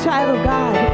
a child of God.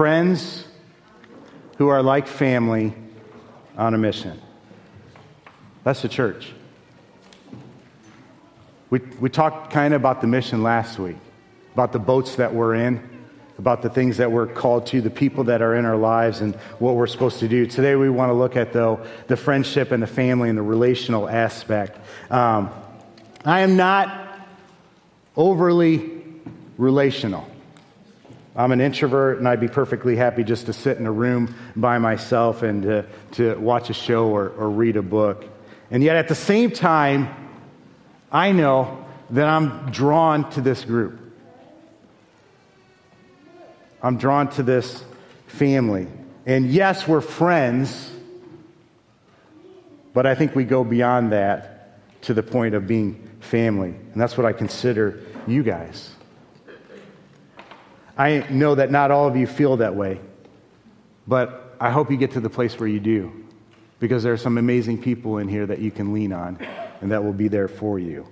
friends who are like family on a mission. That's the church. We talked kind of about the mission last week, about the boats that we're in, about the things that we're called to, the people that are in our lives and what we're supposed to do. Today we want to look at, though, the friendship and the family and the relational aspect. I am not overly relational. I'm an introvert, and I'd be perfectly happy just to sit in a room by myself and to watch a show or read a book. And yet at the same time, I know that I'm drawn to this group. I'm drawn to this family. And yes, we're friends, but I think we go beyond that to the point of being family. And that's what I consider you guys. I know that not all of you feel that way, but I hope you get to the place where you do, because there are some amazing people in here that you can lean on and that will be there for you.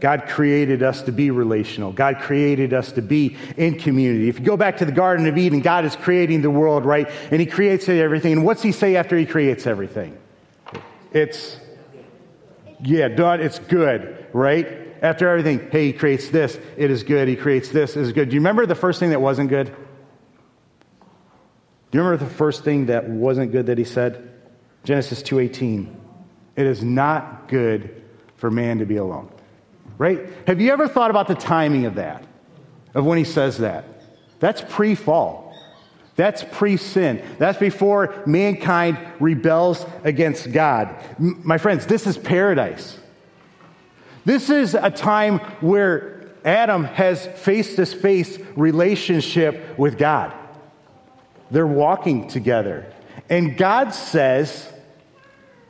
God created us to be relational. God created us to be in community. If you go back to the Garden of Eden, God is creating the world, right? And he creates everything. And what's he say after he creates everything? It's good, right? After everything, hey, he creates this, it is good. He creates this, it is good. Do you remember the first thing that wasn't good? Do you remember the first thing that wasn't good that he said? Genesis 2:18. It is not good for man to be alone. Right? Have you ever thought about the timing of that, of when he says that? That's pre-fall. That's pre-sin. That's before mankind rebels against God. My friends, this is paradise. This is a time where Adam has face-to-face relationship with God. They're walking together. And God says,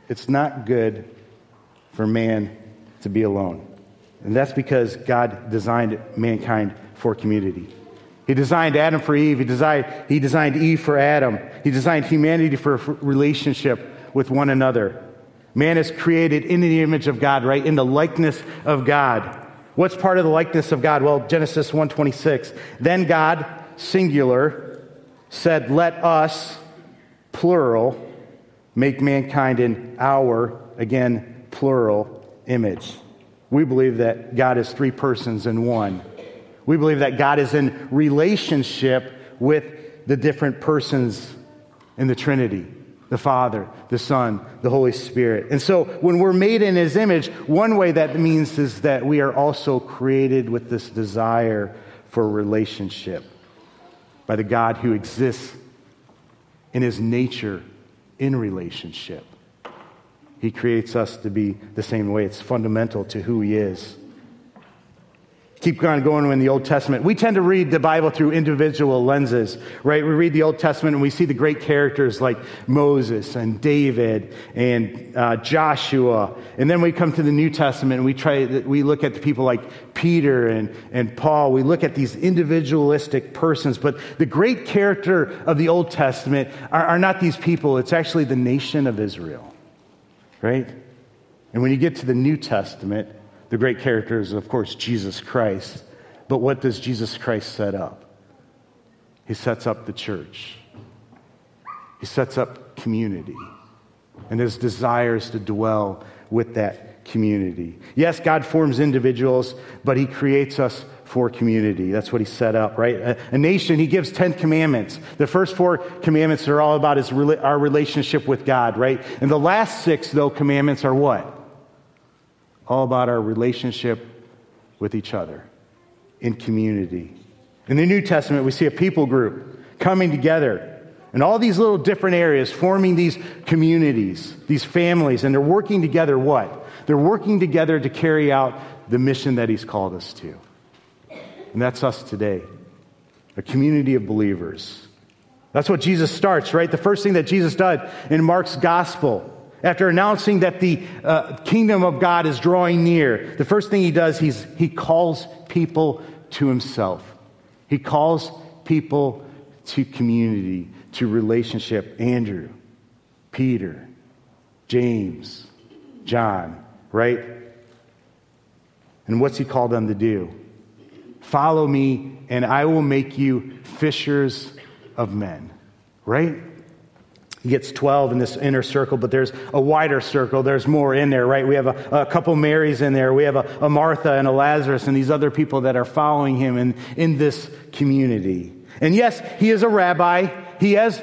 it's not good for man to be alone. And that's because God designed mankind for community. He designed Adam for Eve. He designed Eve for Adam. He designed humanity for relationship with one another. Man is created in the image of God, right? In the likeness of God. What's part of the likeness of God? Well, Genesis 1:26. Then God, singular, said, let us, plural, make mankind in our, again, plural, image. We believe that God is three persons in one. We believe that God is in relationship with the different persons in the Trinity, the Father, the Son, the Holy Spirit. And so when we're made in his image, one way that means is that we are also created with this desire for relationship by the God who exists in his nature in relationship. He creates us to be the same way. It's fundamental to who he is. Keep on going in the Old Testament. We tend to read the Bible through individual lenses, right? We read the Old Testament and we see the great characters like Moses and David and Joshua. And then we come to the New Testament and we look at the people like Peter and Paul. We look at these individualistic persons. But the great character of the Old Testament are not these people. It's actually the nation of Israel. Right? And when you get to the New Testament, the great character is, of course, Jesus Christ. But what does Jesus Christ set up? He sets up the church. He sets up community. And his desires to dwell with that community. Yes, God forms individuals, but he creates us for community. That's what he set up, right? A nation, he gives 10 commandments. The first 4 commandments are all about our relationship with God, right? And the last 6, though, commandments are what? All about our relationship with each other in community. In the New Testament, we see a people group coming together in all these little different areas, forming these communities, these families, and they're working together what? They're working together to carry out the mission that he's called us to. And that's us today, a community of believers. That's what Jesus starts, right? The first thing that Jesus did in Mark's gospel, after announcing that the kingdom of God is drawing near, the first thing he does, he calls people to himself. He calls people to community, to relationship. Andrew, Peter, James, John, right? And what's he called them to do? Follow me, and I will make you fishers of men, right? He gets 12 in this inner circle, but there's a wider circle. There's more in there, right? We have a couple Marys in there. We have a Martha and a Lazarus and these other people that are following him in this community. And yes, he is a rabbi. He is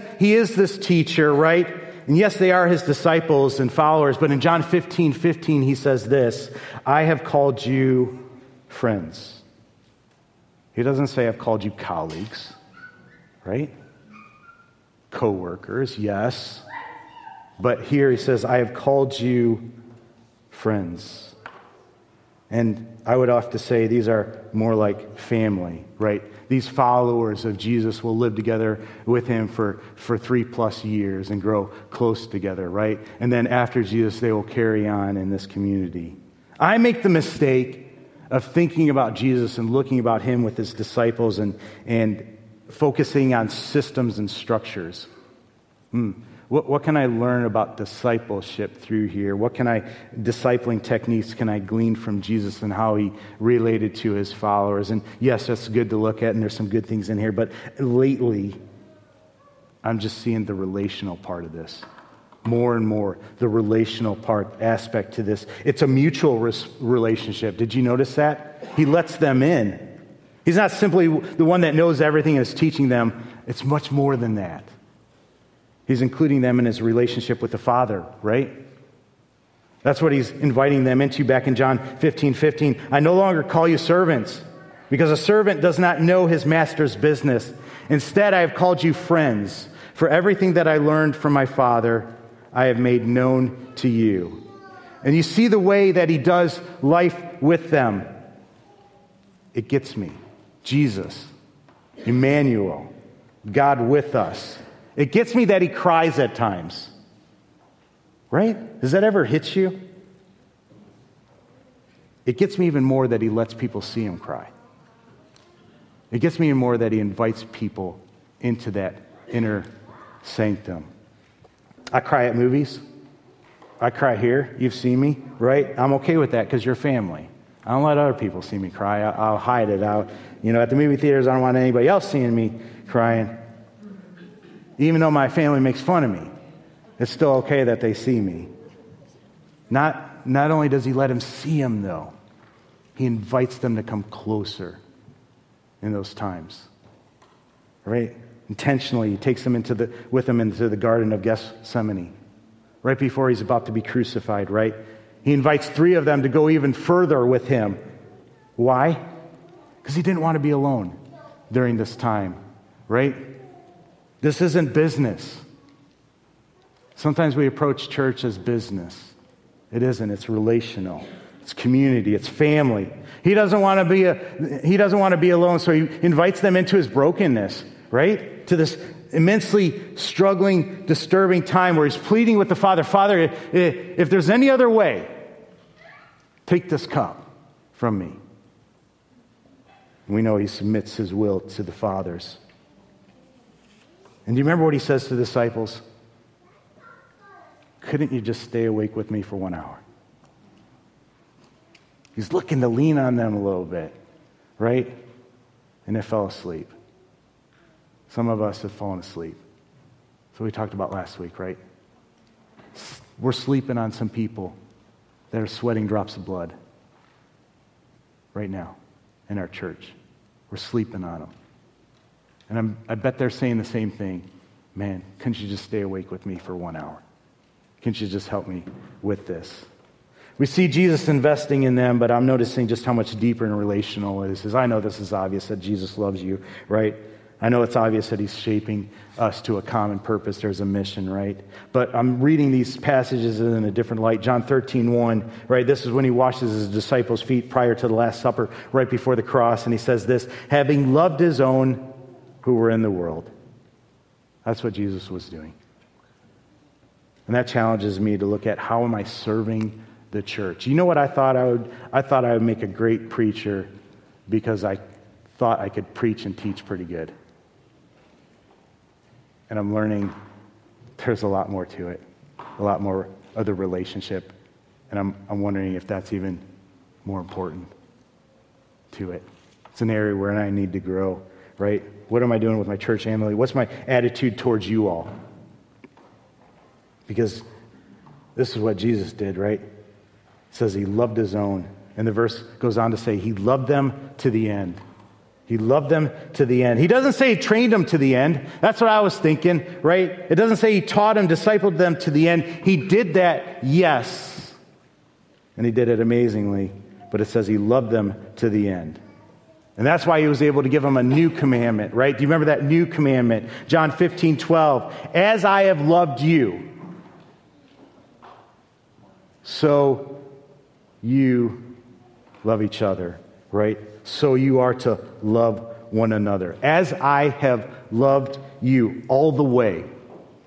this teacher, right? And yes, they are his disciples and followers. But in John 15:15, he says this, I have called you friends. He doesn't say I've called you colleagues, right? Co-workers, yes. But here he says, I have called you friends. And I would have to say these are more like family, right? These followers of Jesus will live together with him for 3+ years and grow close together, right? And then after Jesus, they will carry on in this community. I make the mistake of thinking about Jesus and looking about him with his disciples and focusing on systems and structures. What can I learn about discipleship through here? What can I, discipling techniques can I glean from Jesus and how he related to his followers? And yes, that's good to look at, and there's some good things in here, but lately, I'm just seeing the relational part of this. More and more, the relational part aspect to this. It's a mutual relationship. Did you notice that? He lets them in. He's not simply the one that knows everything and is teaching them. It's much more than that. He's including them in his relationship with the Father, right? That's what he's inviting them into back in John 15:15. I no longer call you servants, because a servant does not know his master's business. Instead, I have called you friends, for everything that I learned from my Father, I have made known to you. And you see the way that he does life with them. It gets me. Jesus, Emmanuel, God with us. It gets me that he cries at times, right? Does that ever hit you? It gets me even more that he lets people see him cry. It gets me even more that he invites people into that inner sanctum. I cry at movies. I cry here. You've seen me, right? I'm okay with that because you're family. I don't let other people see me cry. I'll hide it out. You know, at the movie theaters, I don't want anybody else seeing me crying. Even though my family makes fun of me, it's still okay that they see me. Not only does he let them see him, though, he invites them to come closer in those times, right? Intentionally, he takes them with him into the Garden of Gethsemane, right before he's about to be crucified, right? He invites 3 of them to go even further with him. Why? Because he didn't want to be alone during this time, right? This isn't business. Sometimes we approach church as business. It isn't. It's relational. It's community. It's family. He doesn't want to be alone, so he invites them into his brokenness, right? To this immensely struggling, disturbing time where he's pleading with the Father, Father, if there's any other way, take this cup from me. And we know he submits his will to the Father's. And do you remember what he says to the disciples? Couldn't you just stay awake with me for 1 hour? He's looking to lean on them a little bit, right? And they fell asleep. Some of us have fallen asleep. So we talked about last week, right? We're sleeping on some people that are sweating drops of blood right now in our church. We're sleeping on them. And I bet they're saying the same thing. Man, couldn't you just stay awake with me for 1 hour? Couldn't you just help me with this? We see Jesus investing in them, but I'm noticing just how much deeper and relational it is. I know this is obvious that Jesus loves you, right? I know it's obvious that he's shaping us to a common purpose. There's a mission, right? But I'm reading these passages in a different light. John 13:1, right? This is when he washes his disciples' feet prior to the Last Supper, right before the cross. And he says this, having loved his own who were in the world. That's what Jesus was doing. And that challenges me to look at how am I serving the church? You know what I thought I would? I thought I would make a great preacher because I thought I could preach and teach pretty good. And I'm learning there's a lot more to it, a lot more of the relationship. And I'm wondering if that's even more important to it. It's an area where I need to grow. right? What am I doing with my church family? What's my attitude towards you all? Because this is what Jesus did, right? It says he loved his own. And the verse goes on to say he loved them to the end. He loved them to the end. He doesn't say he trained them to the end. That's what I was thinking, right? It doesn't say he taught them, discipled them to the end. He did that, yes. And he did it amazingly. But it says he loved them to the end. And that's why he was able to give them a new commandment, right? Do you remember that new commandment? John 15:12. As I have loved you, so you love each other, right? So you are to love one another. As I have loved you all the way.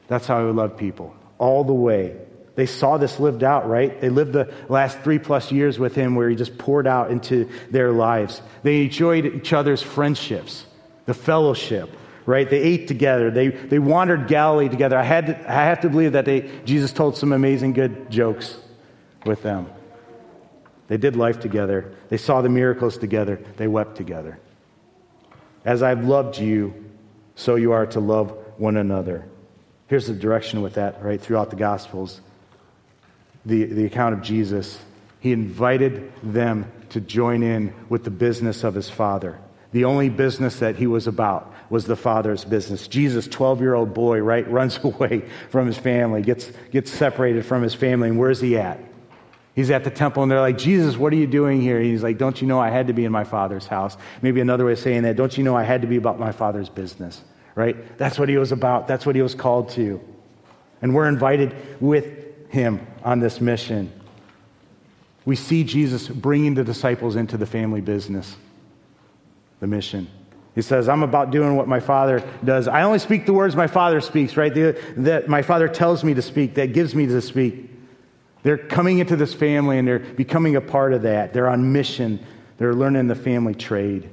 That's how I would love people, all the way. They saw this lived out, right? They lived the last 3+ years with him where he just poured out into their lives. They enjoyed each other's friendships, the fellowship, right? They ate together. They wandered Galilee together. I have to believe that Jesus told some amazing good jokes with them. They did life together. They saw the miracles together. They wept together. As I've loved you, so you are to love one another. Here's the direction with that, right? Throughout the Gospels, the account of Jesus, he invited them to join in with the business of his Father. The only business that he was about was the Father's business. Jesus, 12-year-old boy, right, runs away from his family, gets separated from his family, and where's he at? He's at the temple, and they're like, Jesus, what are you doing here? And he's like, don't you know I had to be in my Father's house? Maybe another way of saying that, don't you know I had to be about my Father's business, right? That's what he was about. That's what he was called to. And we're invited with him on this mission. We see Jesus bringing the disciples into the family business, the mission. He says, I'm about doing what my Father does. I only speak the words my Father speaks, right? That my Father tells me to speak, that gives me to speak. They're coming into this family and they're becoming a part of that. They're on mission. They're learning the family trade,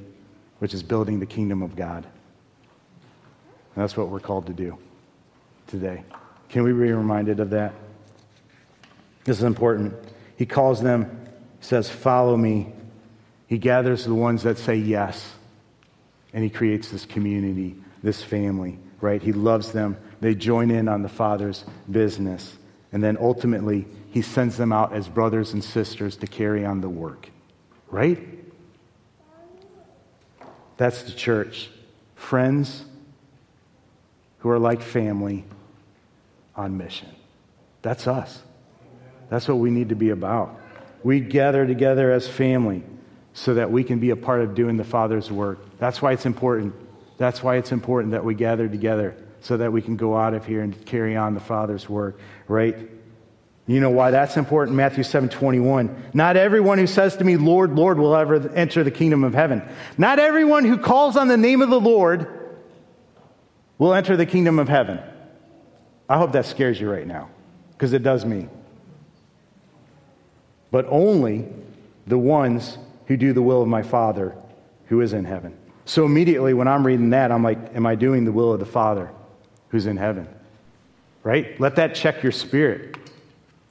which is building the kingdom of God. And that's what we're called to do today. Can we be reminded of that? This is important. He calls them, says, follow me. He gathers the ones that say yes. And he creates this community, this family, right? He loves them. They join in on the Father's business. And then ultimately, he sends them out as brothers and sisters to carry on the work, right? That's the church. Friends who are like family on mission. That's us. That's what we need to be about. We gather together as family so that we can be a part of doing the Father's work. That's why it's important. That's why it's important that we gather together, so that we can go out of here and carry on the Father's work, right? You know why that's important? Matthew 7:21. Not everyone who says to me, Lord, Lord, will ever enter the kingdom of heaven. Not everyone who calls on the name of the Lord will enter the kingdom of heaven. I hope that scares you right now, because it does me. But only the ones who do the will of my Father who is in heaven. So immediately when I'm reading that, I'm like, am I doing the will of the Father who's in heaven, right? Let that check your spirit.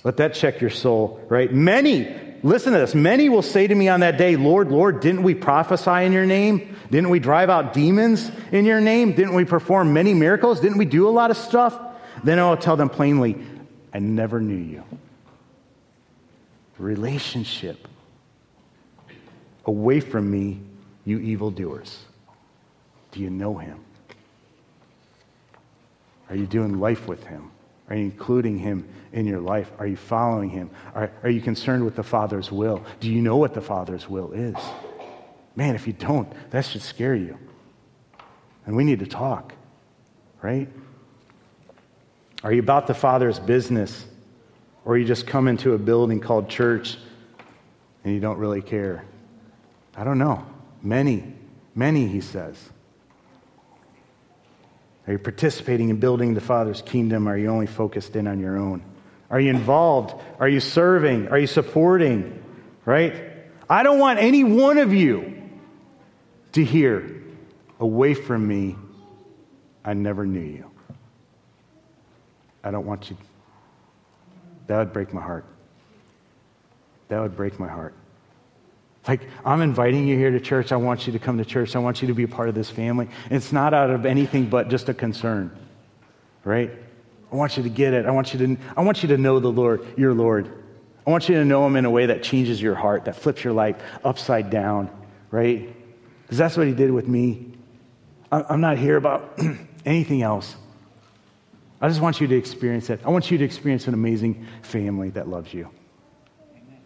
Let that check your soul, right? Listen to this, many will say to me on that day, Lord, Lord, didn't we prophesy in your name? Didn't we drive out demons in your name? Didn't we perform many miracles? Didn't we do a lot of stuff? Then I'll tell them plainly, I never knew you. Relationship. Away from me, you evildoers. Do you know him? Are you doing life with him? Are you including him in your life? Are you following him? Are you concerned with the Father's will? Do you know what the Father's will is? Man, if you don't, that should scare you. And we need to talk, right? Are you about the Father's business? Or you just come into a building called church and you don't really care? I don't know. Many, he says. Are you participating in building the Father's kingdom? Are you only focused in on your own? Are you involved? Are you serving? Are you supporting? Right? I don't want any one of you to hear, away from me, I never knew you. I don't want you. That would break my heart. Like, I'm inviting you here to church. I want you to come to church. I want you to be a part of this family. And it's not out of anything but just a concern, right? I want you to get it. I want you to know the Lord, your Lord. I want you to know him in a way that changes your heart, that flips your life upside down, right? Because that's what he did with me. I'm not here about anything else. I just want you to experience it. I want you to experience an amazing family that loves you. Amen.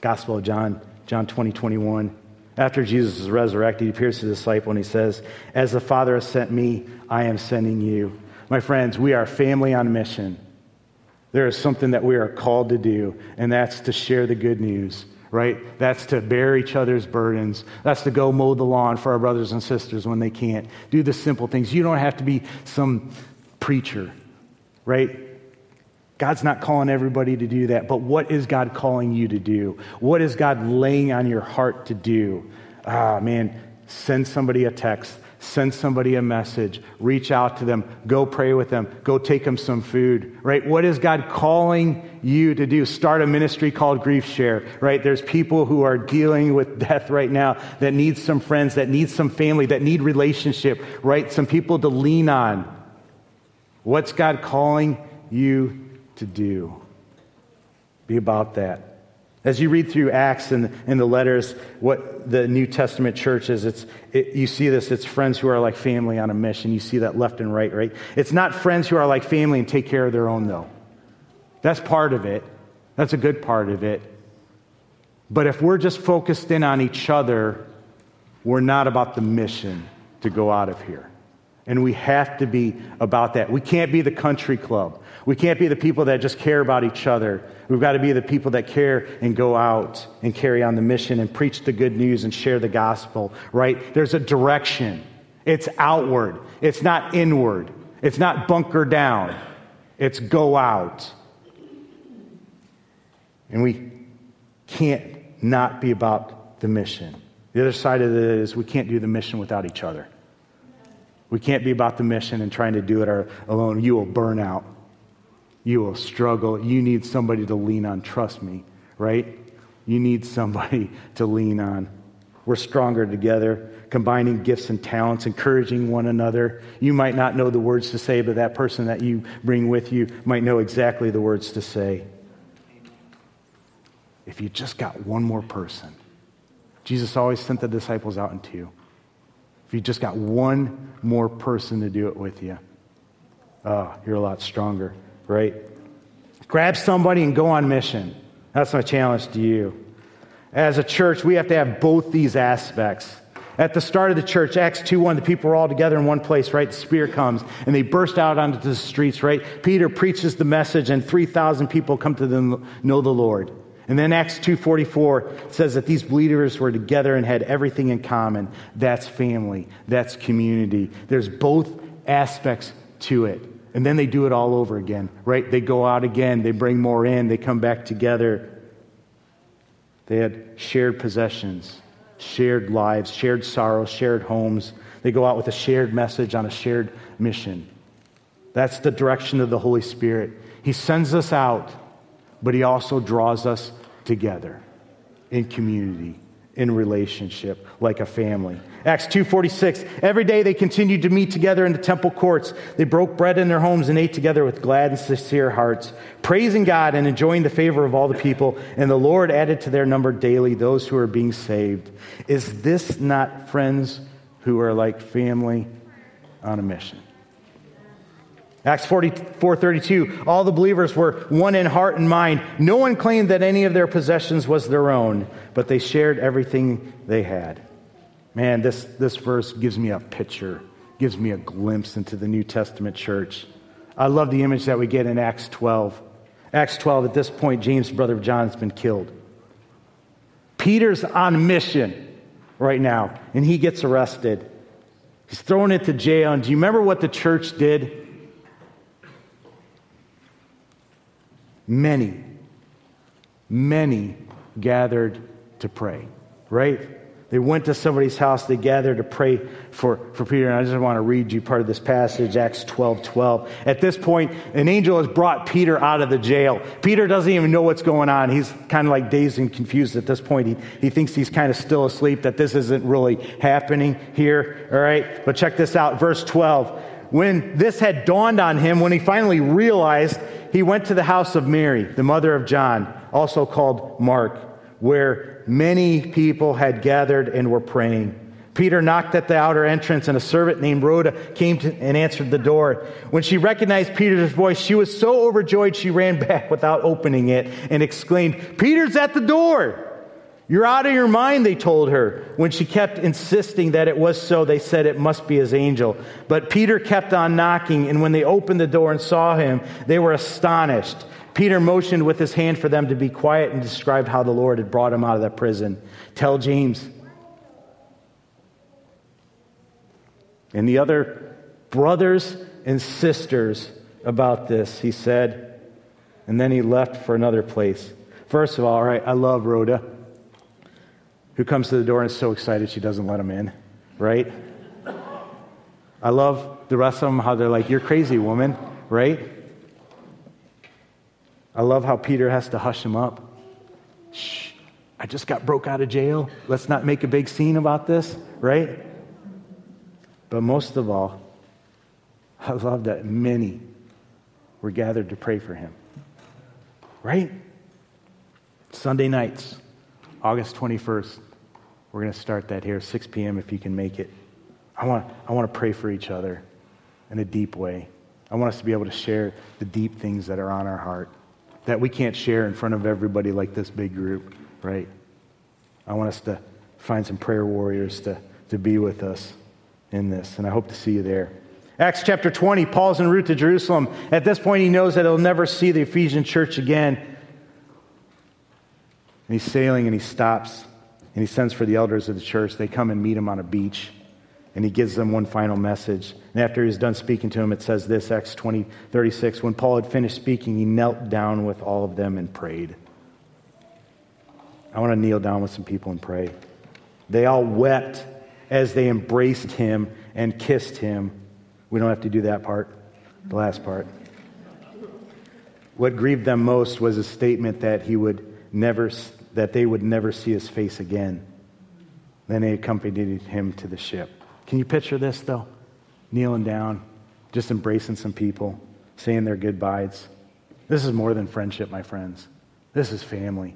Gospel of John, John 20:21. After Jesus is resurrected, he appears to the disciple and he says, "As the Father has sent me, I am sending you." My friends, we are family on mission. There is something that we are called to do, and that's to share the good news, right? That's to bear each other's burdens. That's to go mow the lawn for our brothers and sisters when they can't. Do the simple things. You don't have to be some preacher, right? God's not calling everybody to do that, but what is God calling you to do? What is God laying on your heart to do? Send somebody a text. Send somebody a message, reach out to them, go pray with them, go take them some food, right? What is God calling you to do? Start a ministry called Grief Share, right? There's people who are dealing with death right now that need some friends, that need some family, that need relationship, right? Some people to lean on. What's God calling you to do? Be about that. As you read through Acts and the letters, what the New Testament church is, you see this, it's friends who are like family on a mission. You see that left and right, right? It's not friends who are like family and take care of their own, though. That's part of it. That's a good part of it. But if we're just focused in on each other, we're not about the mission to go out of here. And we have to be about that. We can't be the country club. We can't be the people that just care about each other. We've got to be the people that care and go out and carry on the mission and preach the good news and share the gospel, right? There's a direction. It's outward. It's not inward. It's not bunker down. It's go out. And we can't not be about the mission. The other side of it is we can't do the mission without each other. We can't be about the mission and trying to do it alone. You will burn out. You will struggle. You need somebody to lean on. Trust me, right? You need somebody to lean on. We're stronger together, combining gifts and talents, encouraging one another. You might not know the words to say, but that person that you bring with you might know exactly the words to say. If you just got one more person, Jesus always sent the disciples out in two. If you just got one more person to do it with you, you're a lot stronger, right? Grab somebody and go on mission. That's my challenge to you. As a church, we have to have both these aspects. At the start of the church, Acts 2:1, the people are all together in one place, right? The Spirit comes, and they burst out onto the streets, right? Peter preaches the message, and 3,000 people come to them, know the Lord. And then Acts 2:44 says that these believers were together and had everything in common. That's family. That's community. There's both aspects to it. And then they do it all over again, right? They go out again. They bring more in. They come back together. They had shared possessions, shared lives, shared sorrows, shared homes. They go out with a shared message on a shared mission. That's the direction of the Holy Spirit. He sends us out, but he also draws us together in community, in relationship, like a family. Acts 2:46, every day they continued to meet together in the temple courts. They broke bread in their homes and ate together with glad and sincere hearts, praising God and enjoying the favor of all the people. And the Lord added to their number daily those who are being saved. Is this not friends who are like family on a mission? Acts 4:32, all the believers were one in heart and mind. No one claimed that any of their possessions was their own, but they shared everything they had. Man, this verse gives me a picture, gives me a glimpse into the New Testament church. I love the image that we get in Acts 12. Acts 12, at this point, James, brother of John, has been killed. Peter's on mission right now, and he gets arrested. He's thrown into jail, and do you remember what the church did? Many gathered to pray, right? They went to somebody's house. They gathered to pray for Peter. And I just want to read you part of this passage, Acts 12:12. At this point, an angel has brought Peter out of the jail. Peter doesn't even know what's going on. He's kind of like dazed and confused at this point. He thinks he's kind of still asleep, that this isn't really happening here. All right, but check this out. Verse 12. When this had dawned on him, when he finally realized, he went to the house of Mary, the mother of John, also called Mark, where many people had gathered and were praying. Peter knocked at the outer entrance, and a servant named Rhoda came and answered the door. When she recognized Peter's voice, she was so overjoyed she ran back without opening it and exclaimed, "Peter's at the door!" "You're out of your mind," they told her. When she kept insisting that it was so, they said it must be his angel. But Peter kept on knocking, and when they opened the door and saw him, they were astonished. Peter motioned with his hand for them to be quiet and described how the Lord had brought him out of that prison. "Tell James and the other brothers and sisters about this," he said. And then he left for another place. First of all, right, I love Rhoda, who comes to the door and is so excited she doesn't let him in, right? I love the rest of them, how they're like, "You're crazy, woman," right? I love how Peter has to hush him up. "Shh, I just got broke out of jail. Let's not make a big scene about this," right? But most of all, I love that many were gathered to pray for him, right? Sunday nights, August 21st. We're going to start that here, 6 p.m. if you can make it. I want to pray for each other in a deep way. I want us to be able to share the deep things that are on our heart that we can't share in front of everybody like this big group, right? I want us to find some prayer warriors to be with us in this, and I hope to see you there. Acts chapter 20, Paul's en route to Jerusalem. At this point, he knows that he'll never see the Ephesian church again. And he's sailing, and he stops, and he sends for the elders of the church. They come and meet him on a beach, and he gives them one final message. And after he's done speaking to them, it says this, Acts 20:36. When Paul had finished speaking, he knelt down with all of them and prayed. I want to kneel down with some people and pray. They all wept as they embraced him and kissed him. We don't have to do that part, the last part. What grieved them most was a statement that they would never see his face again. Then they accompanied him to the ship. Can you picture this, though? Kneeling down, just embracing some people, saying their goodbyes. This is more than friendship, my friends. This is family.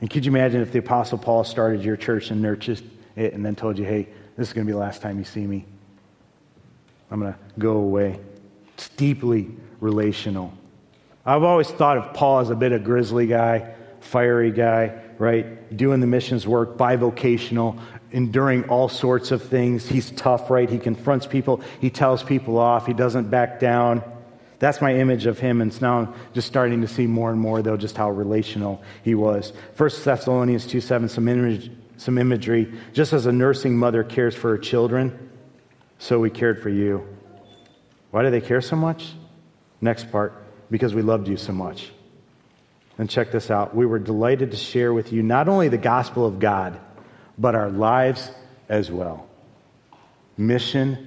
And could you imagine if the Apostle Paul started your church and nurtured it and then told you, "Hey, this is going to be the last time you see me. I'm going to go away." It's deeply relational. I've always thought of Paul as a bit of grizzly guy, fiery guy, right? Doing the missions work, bivocational, enduring all sorts of things. He's tough, right? He confronts people. He tells people off. He doesn't back down. That's my image of him, and now I'm just starting to see more and more, though, just how relational he was. 1 Thessalonians 2:7, some imagery. Just as a nursing mother cares for her children, so we cared for you. Why do they care so much? Next part. Because we loved you so much. And check this out. We were delighted to share with you not only the gospel of God, but our lives as well. Mission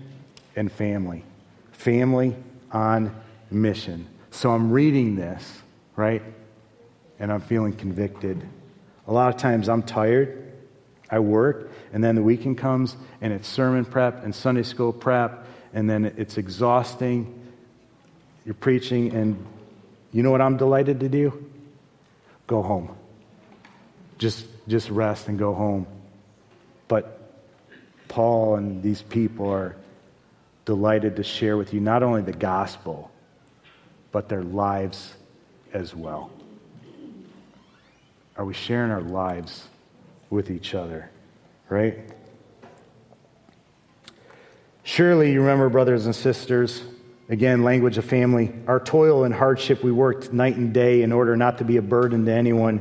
and family. Family on mission. So I'm reading this, right? And I'm feeling convicted. A lot of times I'm tired. I work. And then the weekend comes, and it's sermon prep and Sunday school prep. And then it's exhausting. You're preaching, and you know what I'm delighted to do? Go home. Just rest and go home. But Paul and these people are delighted to share with you not only the gospel, but their lives as well. Are we sharing our lives with each other, right? Surely you remember, brothers and sisters, again, language of family. Our toil and hardship, we worked night and day in order not to be a burden to anyone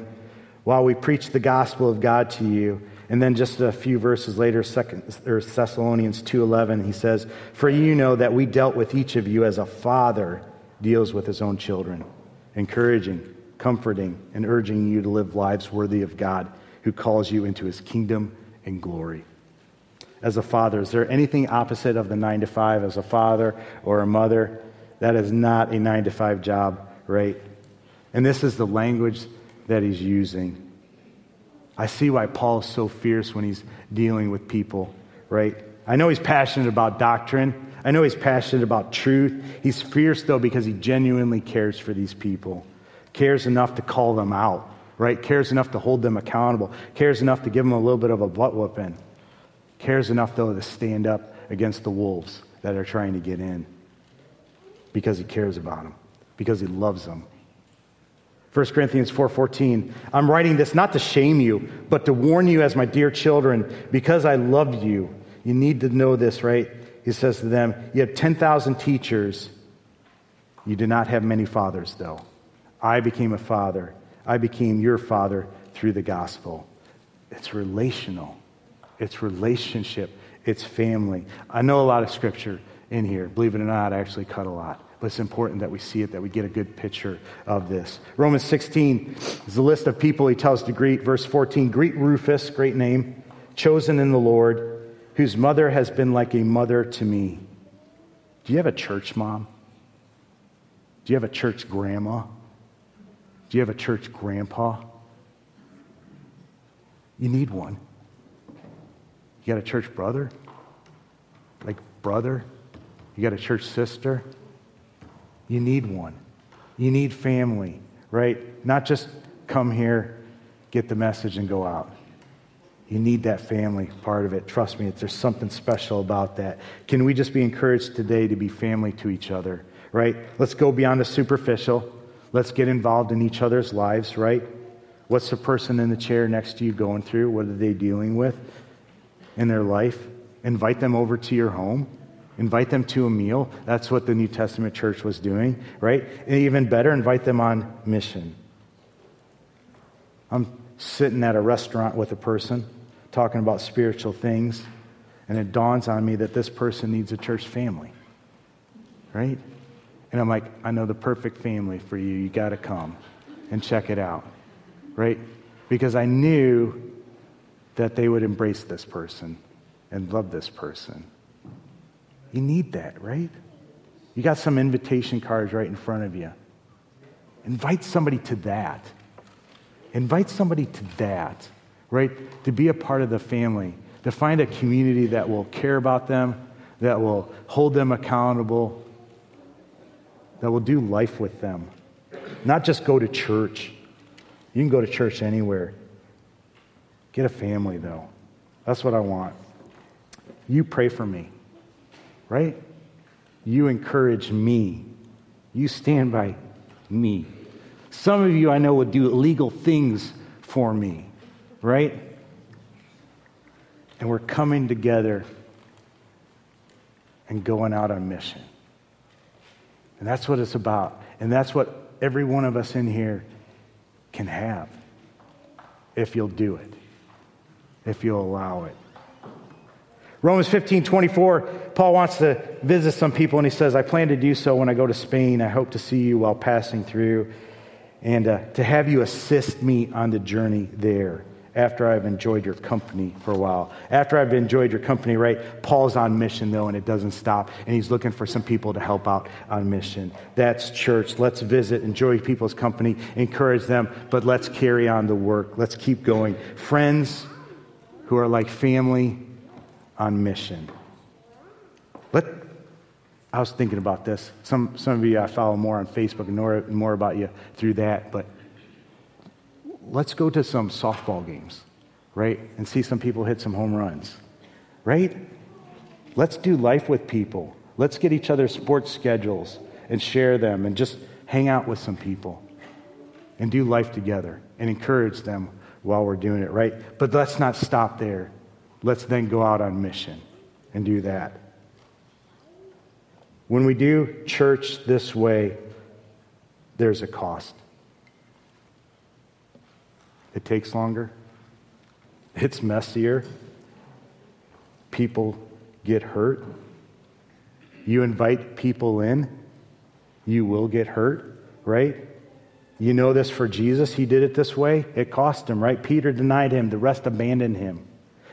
while we preached the gospel of God to you. And then just a few verses later, Thessalonians 2:11, he says, "For you know that we dealt with each of you as a father deals with his own children, encouraging, comforting, and urging you to live lives worthy of God, who calls you into his kingdom and glory. As a father, is there anything opposite of the 9 to 5 as a father or a mother? That is not a 9 to 5 job, right? And this is the language that he's using. I see why Paul is so fierce when he's dealing with people, right? I know he's passionate about doctrine. I know he's passionate about truth. He's fierce, though, because he genuinely cares for these people. Cares enough to call them out, right? Cares enough to hold them accountable. Cares enough to give them a little bit of a butt whooping. Cares enough, though, to stand up against the wolves that are trying to get in because he cares about them, because he loves them. 1 Corinthians 4:14, I'm writing this not to shame you, but to warn you as my dear children, because I love you. You need to know this, right? He says to them, you have 10,000 teachers. You do not have many fathers, though. I became a father. I became your father through the gospel. It's relational. It's relationship. It's family. I know a lot of scripture in here. Believe it or not, I actually cut a lot. But it's important that we see it, that we get a good picture of this. Romans 16 is a list of people he tells to greet. Verse 14, greet Rufus, great name, chosen in the Lord, whose mother has been like a mother to me. Do you have a church mom? Do you have a church grandma? Do you have a church grandpa? You need one. You got a church brother? Like brother? You got a church sister? You need one. You need family, right? Not just come here, get the message, and go out. You need that family part of it. Trust me, there's something special about that. Can we just be encouraged today to be family to each other, right? Let's go beyond the superficial. Let's get involved in each other's lives, right? What's the person in the chair next to you going through? What are they dealing with in their life? Invite them over to your home. Invite them to a meal. That's what the New Testament church was doing, right? And even better, invite them on mission. I'm sitting at a restaurant with a person talking about spiritual things, and it dawns on me that this person needs a church family, right? And I'm like, I know the perfect family for you. You got to come and check it out, right? Because I knew that they would embrace this person and love this person. You need that, right? You got some invitation cards right in front of you. Invite somebody to that. Invite somebody to that, right? To be a part of the family, to find a community that will care about them, that will hold them accountable, that will do life with them. Not just go to church. You can go to church anywhere. Get a family, though. That's what I want. You pray for me. Right? You encourage me. You stand by me. Some of you I know would do illegal things for me, right? And we're coming together and going out on mission. And that's what it's about. And that's what every one of us in here can have if you'll do it, if you'll allow it. Romans 15:24, Paul wants to visit some people, and he says, I plan to do so when I go to Spain. I hope to see you while passing through and to have you assist me on the journey there after I've enjoyed your company for a while. After I've enjoyed your company, right? Paul's on mission, though, and it doesn't stop, and he's looking for some people to help out on mission. That's church. Let's visit, enjoy people's company, encourage them, but let's carry on the work. Let's keep going. Friends who are like family on mission. I was thinking about this. Some of you I follow more on Facebook and know more about you through that, but let's go to some softball games, right? And see some people hit some home runs, right? Let's do life with people. Let's get each other's sports schedules and share them and just hang out with some people and do life together and encourage them while we're doing it, right? But let's not stop there. Let's then go out on mission and do that. When we do church this way, there's a cost. It takes longer. It's messier. People get hurt. You invite people in, you will get hurt, right? You know this for Jesus. He did it this way. It cost him, right? Peter denied him. The rest abandoned him.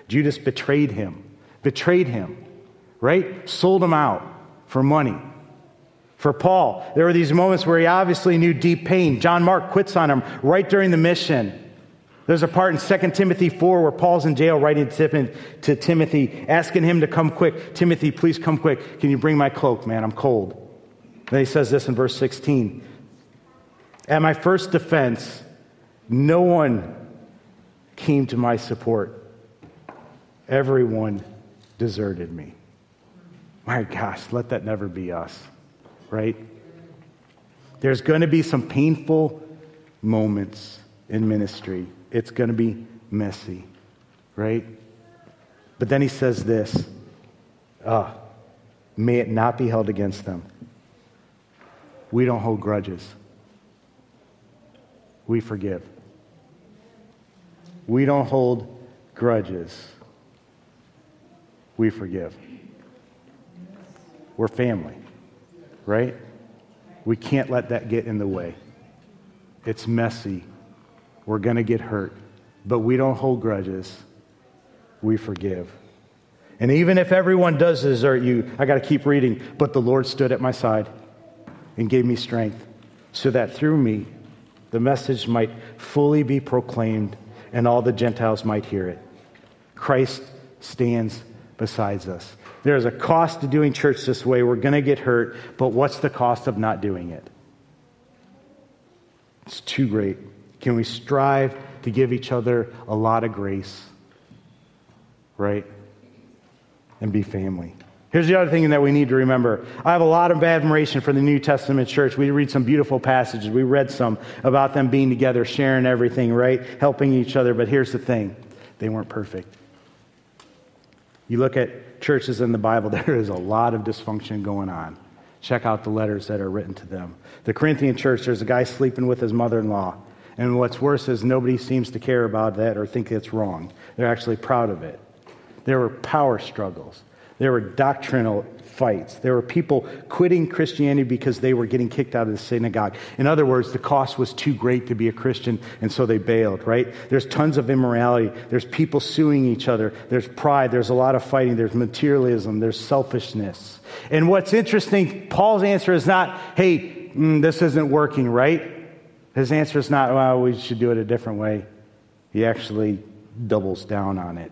Judas betrayed him, right? Sold him out for money. For Paul, there were these moments where he obviously knew deep pain. John Mark quits on him right during the mission. There's a part in 2 Timothy 4 where Paul's in jail writing to Timothy, asking him to come quick. Timothy, please come quick. Can you bring my cloak, man? I'm cold. Then he says this in verse 16. At my first defense, no one came to my support. Everyone deserted me. My gosh, let that never be us. Right? There's going to be some painful moments in ministry. It's going to be messy, right? But then he says this, may it not be held against them. We don't hold grudges. We forgive. We don't hold grudges. We forgive. We're family. Right? We can't let that get in the way. It's messy. We're going to get hurt. But we don't hold grudges. We forgive. And even if everyone does desert you, I got to keep reading. But the Lord stood at my side and gave me strength so that through me the message might fully be proclaimed and all the Gentiles might hear it. Christ stands besides us. There's a cost to doing church this way. We're going to get hurt, but what's the cost of not doing it? It's too great. Can we strive to give each other a lot of grace, right? And be family. Here's the other thing that we need to remember. I have a lot of admiration for the New Testament church. We read some beautiful passages. We read some about them being together, sharing everything, right? Helping each other. But here's the thing. They weren't perfect. You look at churches in the Bible, there is a lot of dysfunction going on. Check out the letters that are written to them. The Corinthian church, there's a guy sleeping with his mother-in-law. And what's worse is nobody seems to care about that or think it's wrong. They're actually proud of it. There were power struggles. There were doctrinal fights. There were people quitting Christianity because they were getting kicked out of the synagogue. In other words, the cost was too great to be a Christian, and so they bailed, right? There's tons of immorality. There's people suing each other. There's pride. There's a lot of fighting. There's materialism. There's selfishness. And what's interesting, Paul's answer is not, hey, this isn't working, right? His answer is not, well, we should do it a different way. He actually doubles down on it,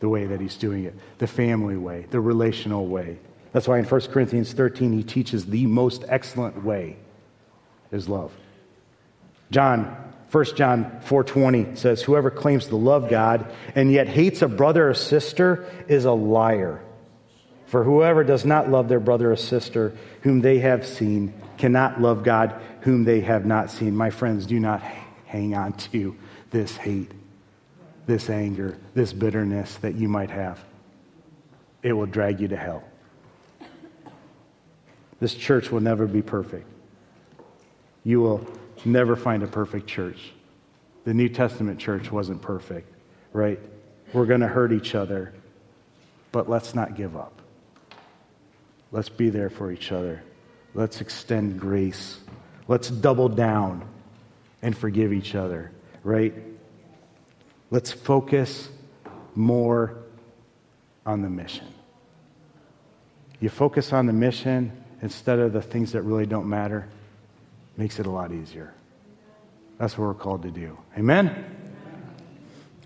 the way that he's doing it, the family way, the relational way. That's why in 1 Corinthians 13, he teaches the most excellent way is love. 1 John 4:20 says, whoever claims to love God and yet hates a brother or sister is a liar. For whoever does not love their brother or sister whom they have seen cannot love God whom they have not seen. My friends, do not hang on to this hate, this anger, this bitterness that you might have. It will drag you to hell. This church will never be perfect. You will never find a perfect church. The New Testament church wasn't perfect, right? We're going to hurt each other, but let's not give up. Let's be there for each other. Let's extend grace. Let's double down and forgive each other, right? Let's focus more on the mission. You focus on the mission instead of the things that really don't matter, makes it a lot easier. That's what we're called to do. Amen?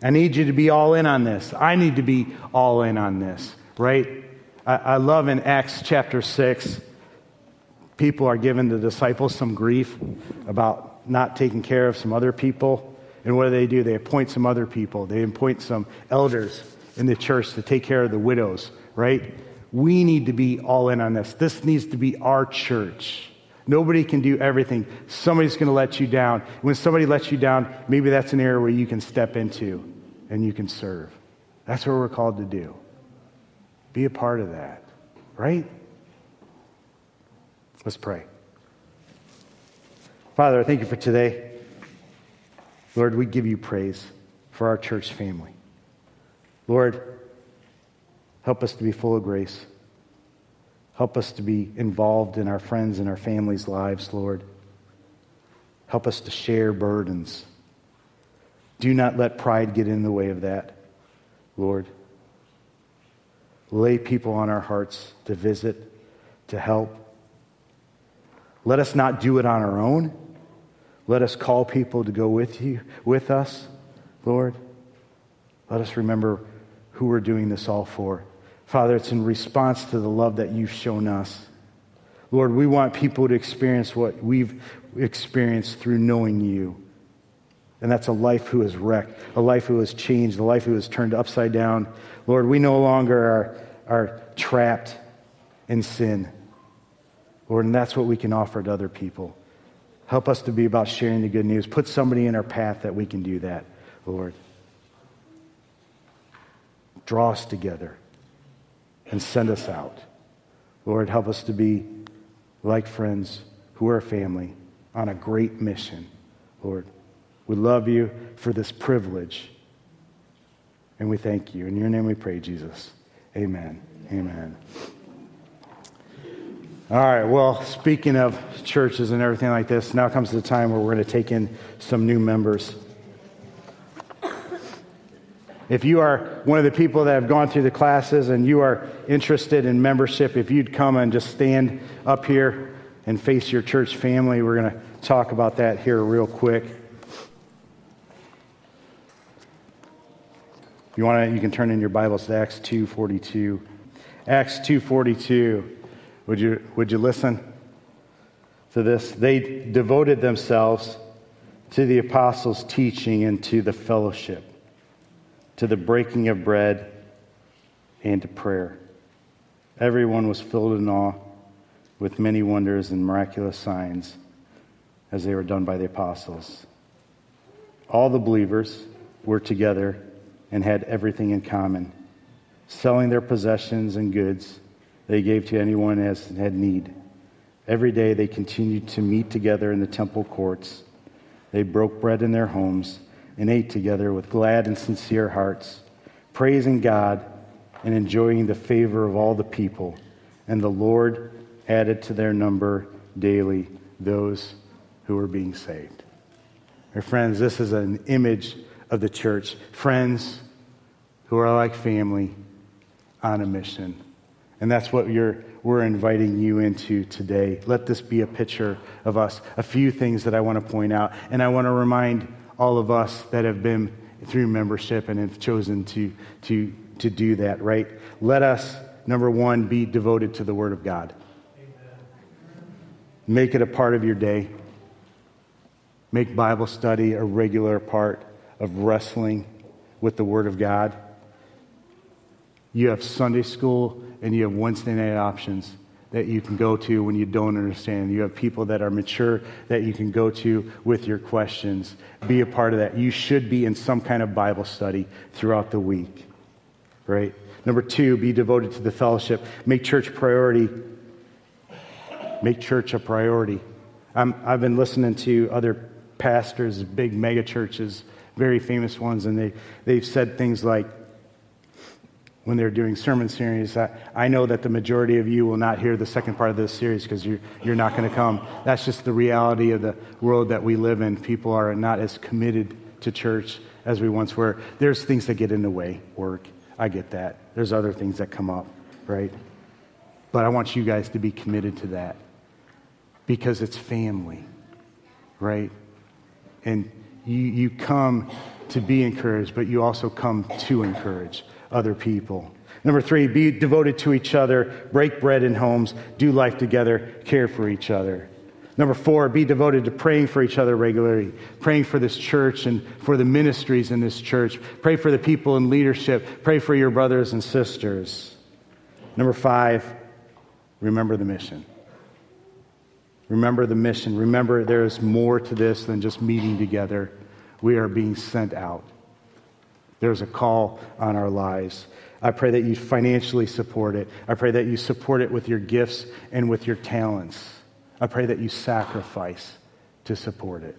I need you to be all in on this. I need to be all in on this, right? I love in Acts chapter 6, people are giving the disciples some grief about not taking care of some other people. And what do? They appoint some other people. They appoint some elders in the church to take care of the widows, right? We need to be all in on this. This needs to be our church. Nobody can do everything. Somebody's going to let you down. When somebody lets you down, maybe that's an area where you can step into and you can serve. That's what we're called to do. Be a part of that, right? Let's pray. Father, I thank you for today. Lord, we give you praise for our church family. Lord, help us to be full of grace. Help us to be involved in our friends and our families' lives, Lord. Help us to share burdens. Do not let pride get in the way of that, Lord. lay people on our hearts to visit, to help. Let us not do it on our own. Let us call people to go with us, Lord. Let us remember who we're doing this all for. Father, it's in response to the love that you've shown us. Lord, we want people to experience what we've experienced through knowing you. And that's a life who is wrecked, a life who is changed, a life who is turned upside down. Lord, we no longer are trapped in sin. Lord, and that's what we can offer to other people. Help us to be about sharing the good news. Put somebody in our path that we can do that, Lord. Draw us together and send us out. Lord, help us to be like friends who are family on a great mission, Lord. We love you for this privilege, and we thank you. In your name we pray, Jesus. Amen. Amen. All right, well, speaking of churches and everything like this, now comes the time where we're going to take in some new members. If you are one of the people that have gone through the classes and you are interested in membership, if you'd come and just stand up here and face your church family, we're going to talk about that here real quick. You want to? You can turn in your Bibles to Acts 2:42. Acts 2:42. Would you listen to this? They devoted themselves to the apostles' teaching and to the fellowship, to the breaking of bread, and to prayer. Everyone was filled in awe with many wonders and miraculous signs as they were done by the apostles. All the believers were together and had everything in common. Selling their possessions and goods, they gave to anyone as had need. Every day they continued to meet together in the temple courts. They broke bread in their homes and ate together with glad and sincere hearts, praising God and enjoying the favor of all the people. And the Lord added to their number daily those who were being saved. My friends, this is an image of the church, friends who are like family on a mission. And that's what we're inviting you into today. Let this be a picture of us. A few things that I want to point out, and I want to remind all of us that have been through membership and have chosen to do that, right? Let us, number one, be devoted to the Word of God. Amen. Make it a part of your day. Make Bible study a regular part of wrestling with the Word of God. You have Sunday school and you have Wednesday night options that you can go to when you don't understand. You have people that are mature that you can go to with your questions. Be a part of that. You should be in some kind of Bible study throughout the week, right? Number two, be devoted to the fellowship. Make church priority. Make church a priority. I've been listening to other pastors, big mega churches, very famous ones, and they've said things like, when they're doing sermon series, I know that the majority of you will not hear the second part of this series because you're not going to come. That's just the reality of the world that we live in. People are not as committed to church as we once were. There's things that get in the way, work, I get that. There's other things that come up, right? But I want you guys to be committed to that because it's family, right? And You come to be encouraged, but you also come to encourage other people. Number three, be devoted to each other, break bread in homes, do life together, care for each other. Number four, be devoted to praying for each other regularly, praying for this church and for the ministries in this church. Pray for the people in leadership. Pray for your brothers and sisters. Number five, remember the mission. Remember the mission. Remember there is more to this than just meeting together. We are being sent out. There's a call on our lives. I pray that you financially support it. I pray that you support it with your gifts and with your talents. I pray that you sacrifice to support it.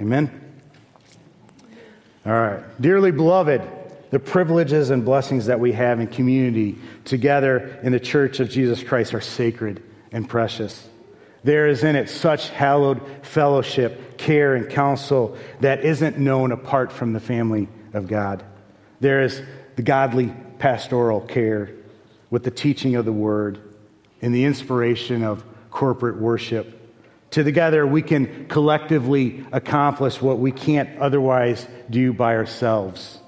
Amen? All right. Dearly beloved, the privileges and blessings that we have in community together in the Church of Jesus Christ are sacred and precious. There is in it such hallowed fellowship, care, and counsel that isn't known apart from the family of God. There is the godly pastoral care, with the teaching of the word, and the inspiration of corporate worship. Together, we can collectively accomplish what we can't otherwise do by ourselves.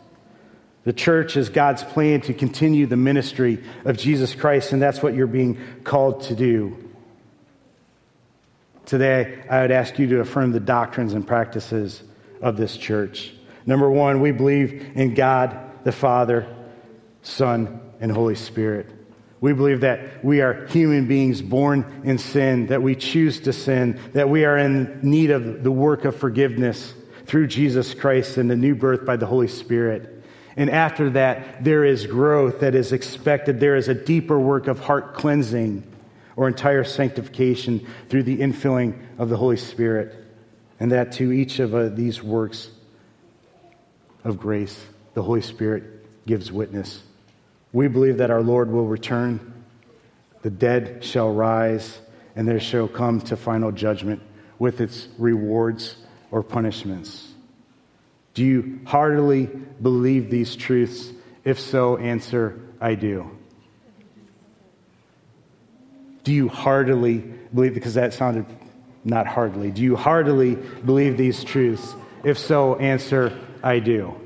The church is God's plan to continue the ministry of Jesus Christ, and that's what you're being called to do. Today, I would ask you to affirm the doctrines and practices of this church. Number one, we believe in God, the Father, Son, and Holy Spirit. We believe that we are human beings born in sin, that we choose to sin, that we are in need of the work of forgiveness through Jesus Christ and the new birth by the Holy Spirit. And after that, there is growth that is expected. There is a deeper work of heart cleansing or entire sanctification through the infilling of the Holy Spirit. And that to each of these works of grace, the Holy Spirit gives witness. We believe that our Lord will return, the dead shall rise, and there shall come to final judgment with its rewards or punishments. Do you heartily believe these truths? If so, answer, I do. Do you heartily believe, because that sounded not hardly. Do you heartily believe these truths? If so, answer, I do.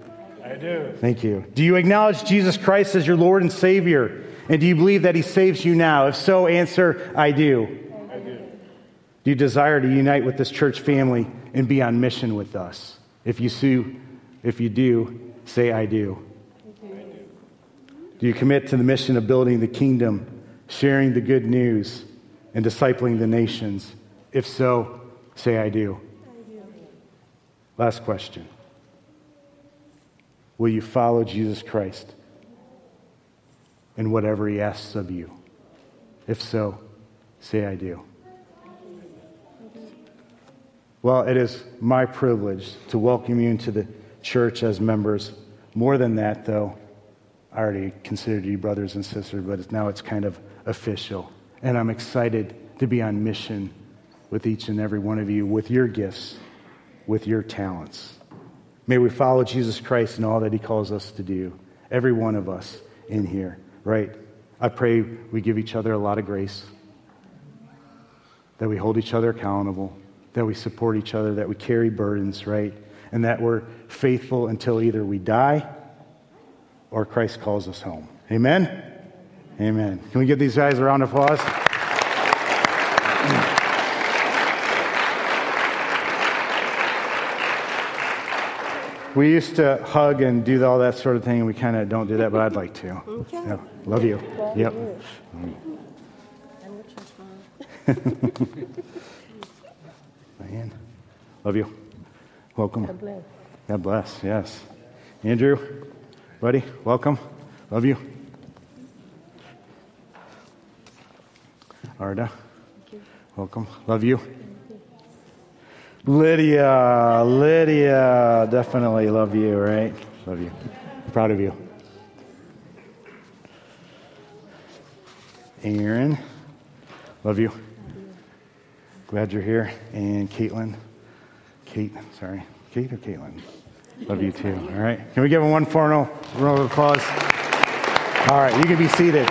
I do. Thank you. Do you acknowledge Jesus Christ as your Lord and Savior? And do you believe that He saves you now? If so, answer, I do. I do. Do you desire to unite with this church family and be on mission with us? If you do, say, I do. I do. Do you commit to the mission of building the kingdom, sharing the good news, and discipling the nations? If so, say, I do. I do. Last question. Will you follow Jesus Christ in whatever He asks of you? If so, say, I do. Well, it is my privilege to welcome you into the church as members. More than that, though, I already considered you brothers and sisters, but now it's kind of official. And I'm excited to be on mission with each and every one of you, with your gifts, with your talents. May we follow Jesus Christ in all that He calls us to do, every one of us in here, right? I pray we give each other a lot of grace, that we hold each other accountable, that we support each other, that we carry burdens, right? And that we're faithful until either we die or Christ calls us home. Amen? Amen. Can we give these guys a round of applause? We used to hug and do all that sort of thing, and we kind of don't do that, but I'd like to. Okay. Yeah. Love you. Yep. Man. Love you. Welcome. God bless. God bless, yes. Andrew, buddy, welcome. Love you. Arda, welcome. Love you. Lydia, definitely love you, right? Love you. Proud of you. Aaron, love you. Glad you're here. And Kate or Caitlin? Love you too. All right. Can we give them one formal round of applause? All right. You can be seated.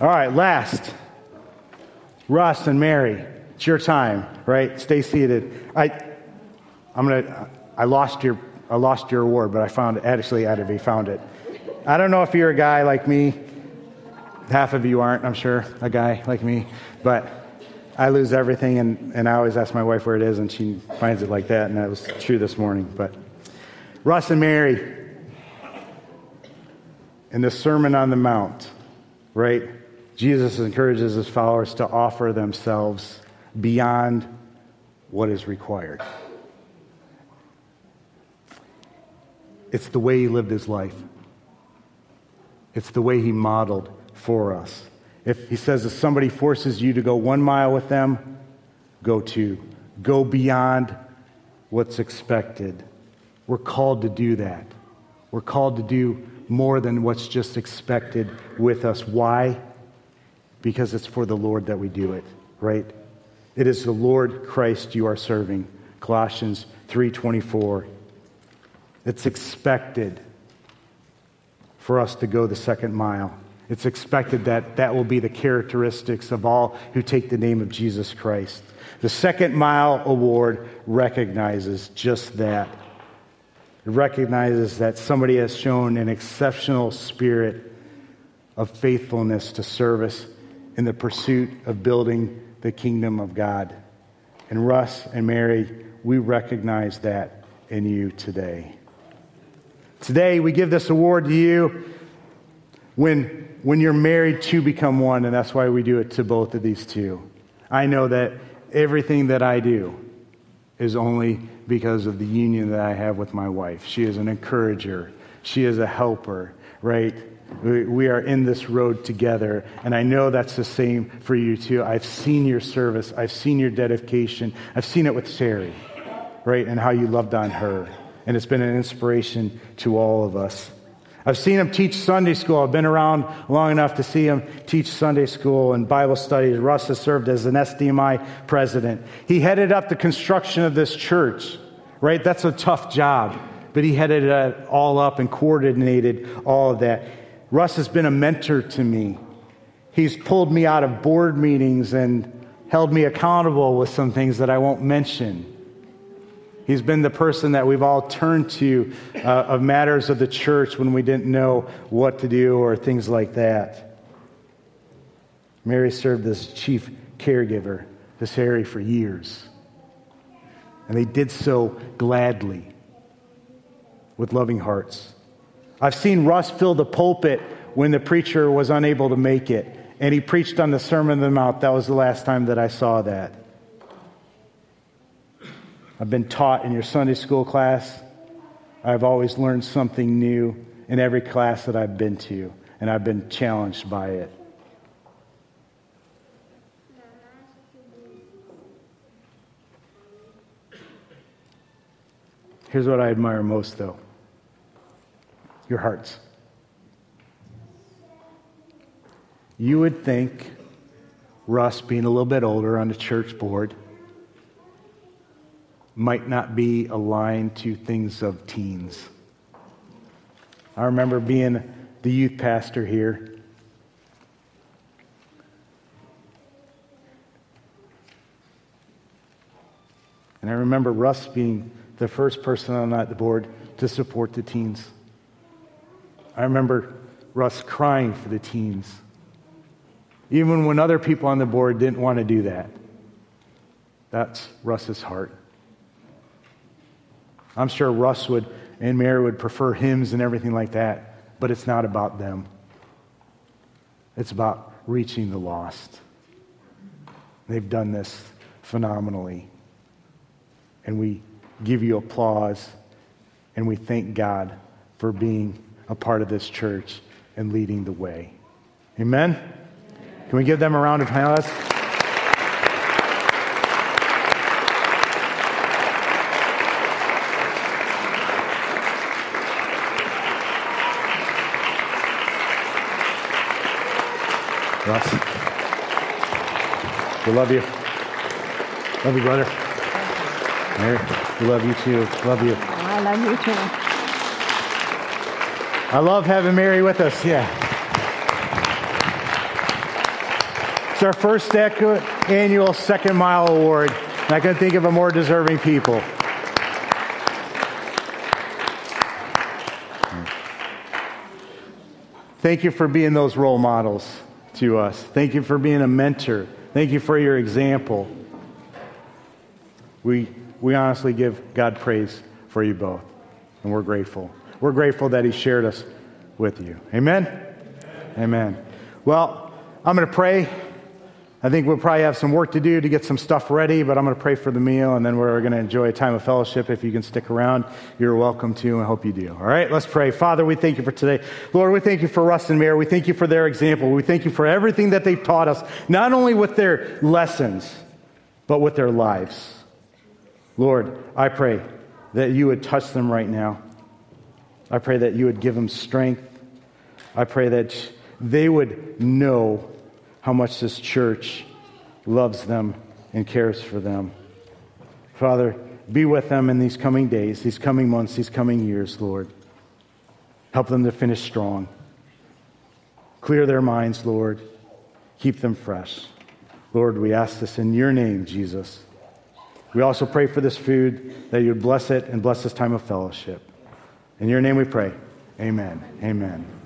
All right. Last. Russ and Mary, it's your time, right? Stay seated. I lost your award, but I found it. Actually, Adaby found it. I don't know if you're a guy like me. Half of you aren't, I'm sure, a guy like me. But I lose everything, and I always ask my wife where it is, and she finds it like that, and that was true this morning. But Russ and Mary, in the Sermon on the Mount, right, Jesus encourages His followers to offer themselves beyond what is required. It's the way He lived His life. It's the way He modeled for us. If He says, if somebody forces you to go 1 mile with them, go 2. Go beyond what's expected. We're called to do that. We're called to do more than what's just expected with us. Why? Because it's for the Lord that we do it, right? It is the Lord Christ you are serving. Colossians 3:24. It's expected for us to go the second mile. It's expected that that will be the characteristics of all who take the name of Jesus Christ. The Second Mile Award recognizes just that. It recognizes that somebody has shown an exceptional spirit of faithfulness to service in the pursuit of building the kingdom of God. And Russ and Mary, we recognize that in you today. Today, we give this award to you when you're married to become one, and that's why we do it to both of these two. I know that everything that I do is only because of the union that I have with my wife. She is an encourager. She is a helper, right? We are in this road together, and I know that's the same for you too. I've seen your service. I've seen your dedication. I've seen it with Sherry, right, and how you loved on her, and it's been an inspiration to all of us. I've seen him teach Sunday school. I've been around long enough to see him teach Sunday school and Bible studies. Russ has served as an SDMI president. He headed up the construction of this church, right? That's a tough job, but he headed it all up and coordinated all of that. Russ has been a mentor to me. He's pulled me out of board meetings and held me accountable with some things that I won't mention. He's been the person that we've all turned to of matters of the church when we didn't know what to do or things like that. Mary served as chief caregiver to Sherry for years. And they did so gladly with loving hearts. I've seen Russ fill the pulpit when the preacher was unable to make it. And he preached on the Sermon on the Mount. That was the last time that I saw that. I've been taught in your Sunday school class. I've always learned something new in every class that I've been to, and I've been challenged by it. Here's what I admire most, though. Your hearts. You would think Russ, being a little bit older on the church board, might not be aligned to things of teens. I remember being the youth pastor here. And I remember Russ being the first person on that board to support the teens. I remember Russ crying for the teens, even when other people on the board didn't want to do that. That's Russ's heart. I'm sure Russ would and Mary would prefer hymns and everything like that, but it's not about them. It's about reaching the lost. They've done this phenomenally. And we give you applause, and we thank God for being a part of this church and leading the way. Amen? Can we give them a round of applause? Russ, we love you. Love you, brother. Mary, we love you too. Love you. I love you too. I love having Mary with us. Yeah. It's our first annual Second Mile Award. I couldn't think of a more deserving people. Thank you for being those role models to us. Thank you for being a mentor. Thank you for your example. We honestly give God praise for you both, and we're grateful. We're grateful that He shared us with you. Amen? Amen. Amen. Well, I'm going to pray. I think we'll probably have some work to do to get some stuff ready, but I'm going to pray for the meal, and then we're going to enjoy a time of fellowship. If you can stick around, you're welcome to, and I hope you do. All right, let's pray. Father, we thank you for today. Lord, we thank you for Russ and Mary. We thank you for their example. We thank you for everything that they've taught us, not only with their lessons, but with their lives. Lord, I pray that you would touch them right now. I pray that you would give them strength. I pray that they would know how much this church loves them and cares for them. Father, be with them in these coming days, these coming months, these coming years, Lord. Help them to finish strong. Clear their minds, Lord. Keep them fresh. Lord, we ask this in your name, Jesus. We also pray for this food, that you would bless it and bless this time of fellowship. In your name we pray. Amen. Amen.